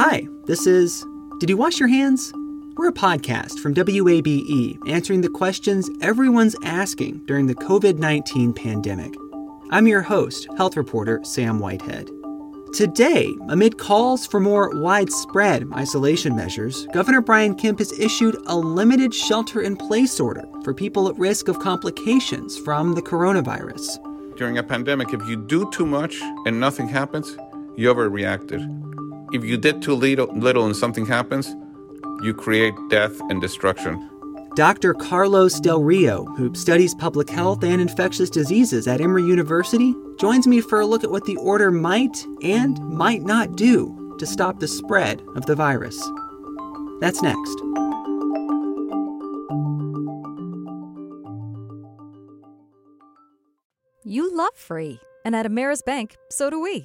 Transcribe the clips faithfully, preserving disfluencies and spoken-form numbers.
Hi, this is Did You Wash Your Hands? We're a podcast from W A B E answering the questions everyone's asking during the covid nineteen pandemic. I'm your host, health reporter Sam Whitehead. Today, amid calls for more widespread isolation measures, Governor Brian Kemp has issued a limited shelter-in-place order for people at risk of complications from the coronavirus. During a pandemic, if you do too much and nothing happens, you overreacted. If you did too little and something happens, you create death and destruction. Doctor Carlos Del Rio, who studies public health and infectious diseases at Emory University, joins me for a look at what the order might and might not do to stop the spread of the virus. That's next. You love free, and at Ameris Bank, so do we.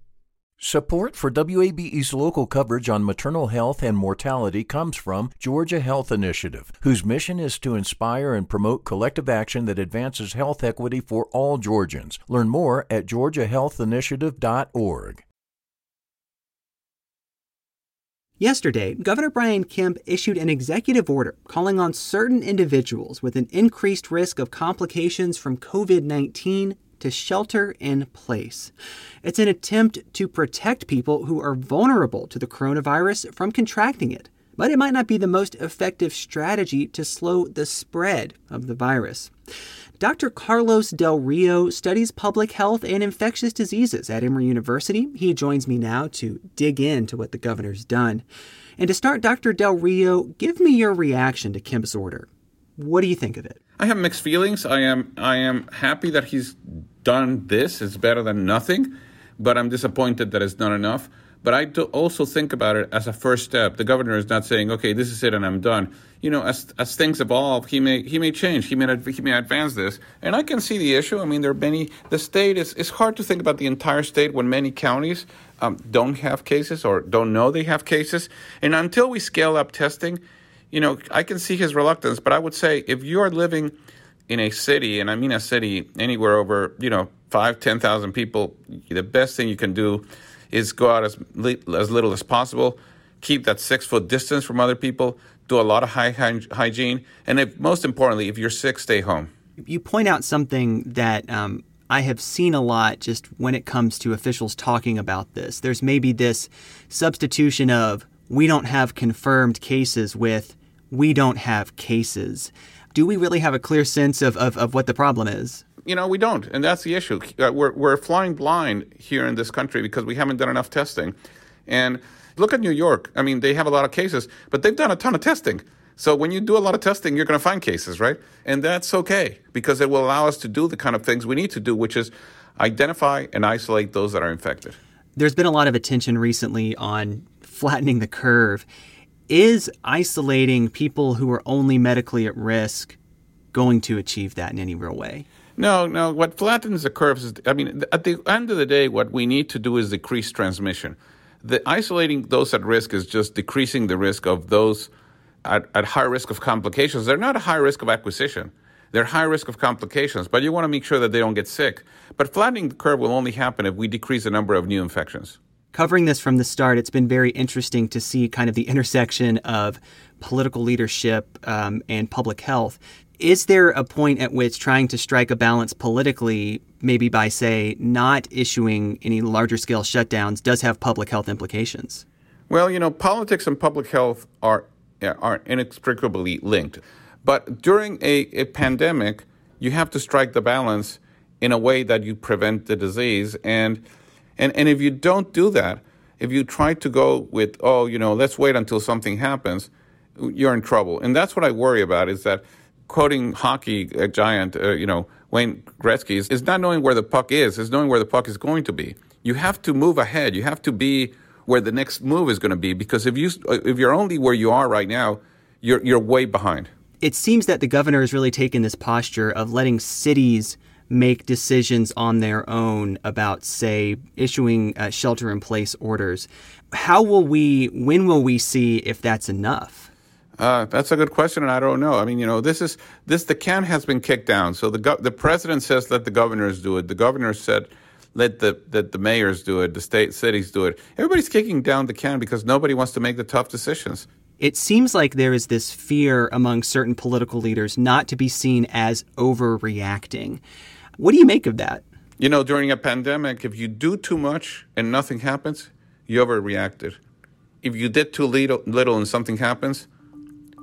Support for W A B E's local coverage on maternal health and mortality comes from Georgia Health Initiative, whose mission is to inspire and promote collective action that advances health equity for all Georgians. Learn more at georgia health initiative dot org. Yesterday, Governor Brian Kemp issued an executive order calling on certain individuals with an increased risk of complications from covid nineteen to shelter in place. It's an attempt to protect people who are vulnerable to the coronavirus from contracting it, but it might not be the most effective strategy to slow the spread of the virus. Doctor Carlos Del Rio studies public health and infectious diseases at Emory University. He joins me now to dig into what the governor's done. And to start, Doctor Del Rio, give me your reaction to Kemp's order. What do you think of it? I have mixed feelings. I am I am happy that he's done this. It's better than nothing, but I'm disappointed that it's not enough. But I do also think about it as a first step. The governor is not saying, okay, this is it and I'm done. You know, as as things evolve, he may he may change. He may he may advance this. And I can see the issue. I mean, there are many. The state is it's hard to think about the entire state when many counties um, don't have cases or don't know they have cases. And until we scale up testing, you know, I can see his reluctance. But I would say if you are living in a city, and I mean a city anywhere over, you know, five, ten thousand people, the best thing you can do is go out as li- as little as possible, keep that six foot distance from other people, do a lot of high hy- hygiene, and if, most importantly, if you're sick, stay home. You point out something that um, I have seen a lot just when it comes to officials talking about this. There's maybe this substitution of we don't have confirmed cases with we don't have cases. Do we really have a clear sense of, of, of what the problem is? You know, we don't. And that's the issue. We're, we're flying blind here in this country because we haven't done enough testing. And look at New York. I mean, they have a lot of cases, but they've done a ton of testing. So when you do a lot of testing, you're going to find cases, right? And that's okay because it will allow us to do the kind of things we need to do, which is identify and isolate those that are infected. There's been a lot of attention recently on flattening the curve. Is isolating people who are only medically at risk going to achieve that in any real way? No, no. What flattens the curves is, I mean, at the end of the day, what we need to do is decrease transmission. The isolating those at risk is just decreasing the risk of those at, at high risk of complications. They're not a high risk of acquisition. They're high risk of complications, but you want to make sure that they don't get sick. But flattening the curve will only happen if we decrease the number of new infections. Covering this from the start, it's been very interesting to see kind of the intersection of political leadership um, and public health. Is there a point at which trying to strike a balance politically, maybe by, say, not issuing any larger scale shutdowns, does have public health implications? Well, you know, politics and public health are are inextricably linked. But during a, a pandemic, you have to strike the balance in a way that you prevent the disease. And And and if you don't do that, if you try to go with, oh, you know, let's wait until something happens, you're in trouble. And that's what I worry about, is that quoting hockey a giant, uh, you know, Wayne Gretzky, is, is not knowing where the puck is, is knowing where the puck is going to be. You have to move ahead. You have to be where the next move is going to be, because if you if you're only where you are right now, you're you're way behind. It seems that the governor has really taken this posture of letting cities make decisions on their own about, say, issuing uh, shelter-in-place orders. How will we, when will we see if that's enough? Uh, that's a good question, and I don't know. I mean, you know, this is, this the can has been kicked down. So the go- the president says let the governors do it. The governor said let the that the mayors do it, the state cities do it. Everybody's kicking down the can because nobody wants to make the tough decisions. It seems like there is this fear among certain political leaders not to be seen as overreacting. What do you make of that? You know, during a pandemic, if you do too much and nothing happens, you overreacted. If you did too little, little and something happens,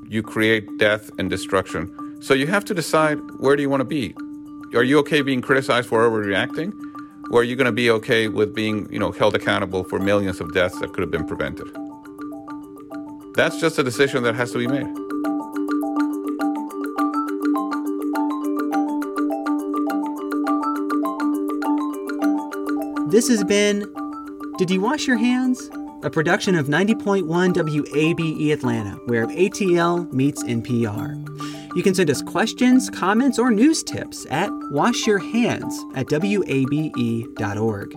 you create death and destruction. So you have to decide, where do you want to be? Are you okay being criticized for overreacting? Or are you going to be okay with being, you know, held accountable for millions of deaths that could have been prevented? That's just a decision that has to be made. This has been Did You Wash Your Hands? A production of ninety point one W A B E Atlanta, where A T L meets N P R. You can send us questions, comments, or news tips at washyourhands at W A B E dot org.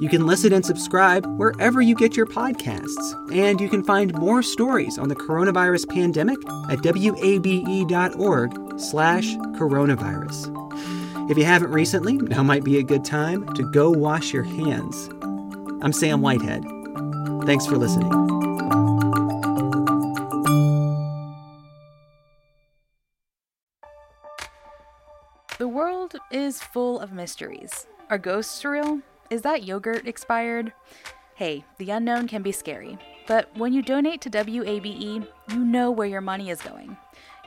You can listen and subscribe wherever you get your podcasts. And you can find more stories on the coronavirus pandemic at W A B E dot org slash coronavirus. If you haven't recently, now might be a good time to go wash your hands. I'm Sam Whitehead. Thanks for listening. The world is full of mysteries. Are ghosts real? Is that yogurt expired? Hey, the unknown can be scary, but when you donate to W A B E, you know where your money is going.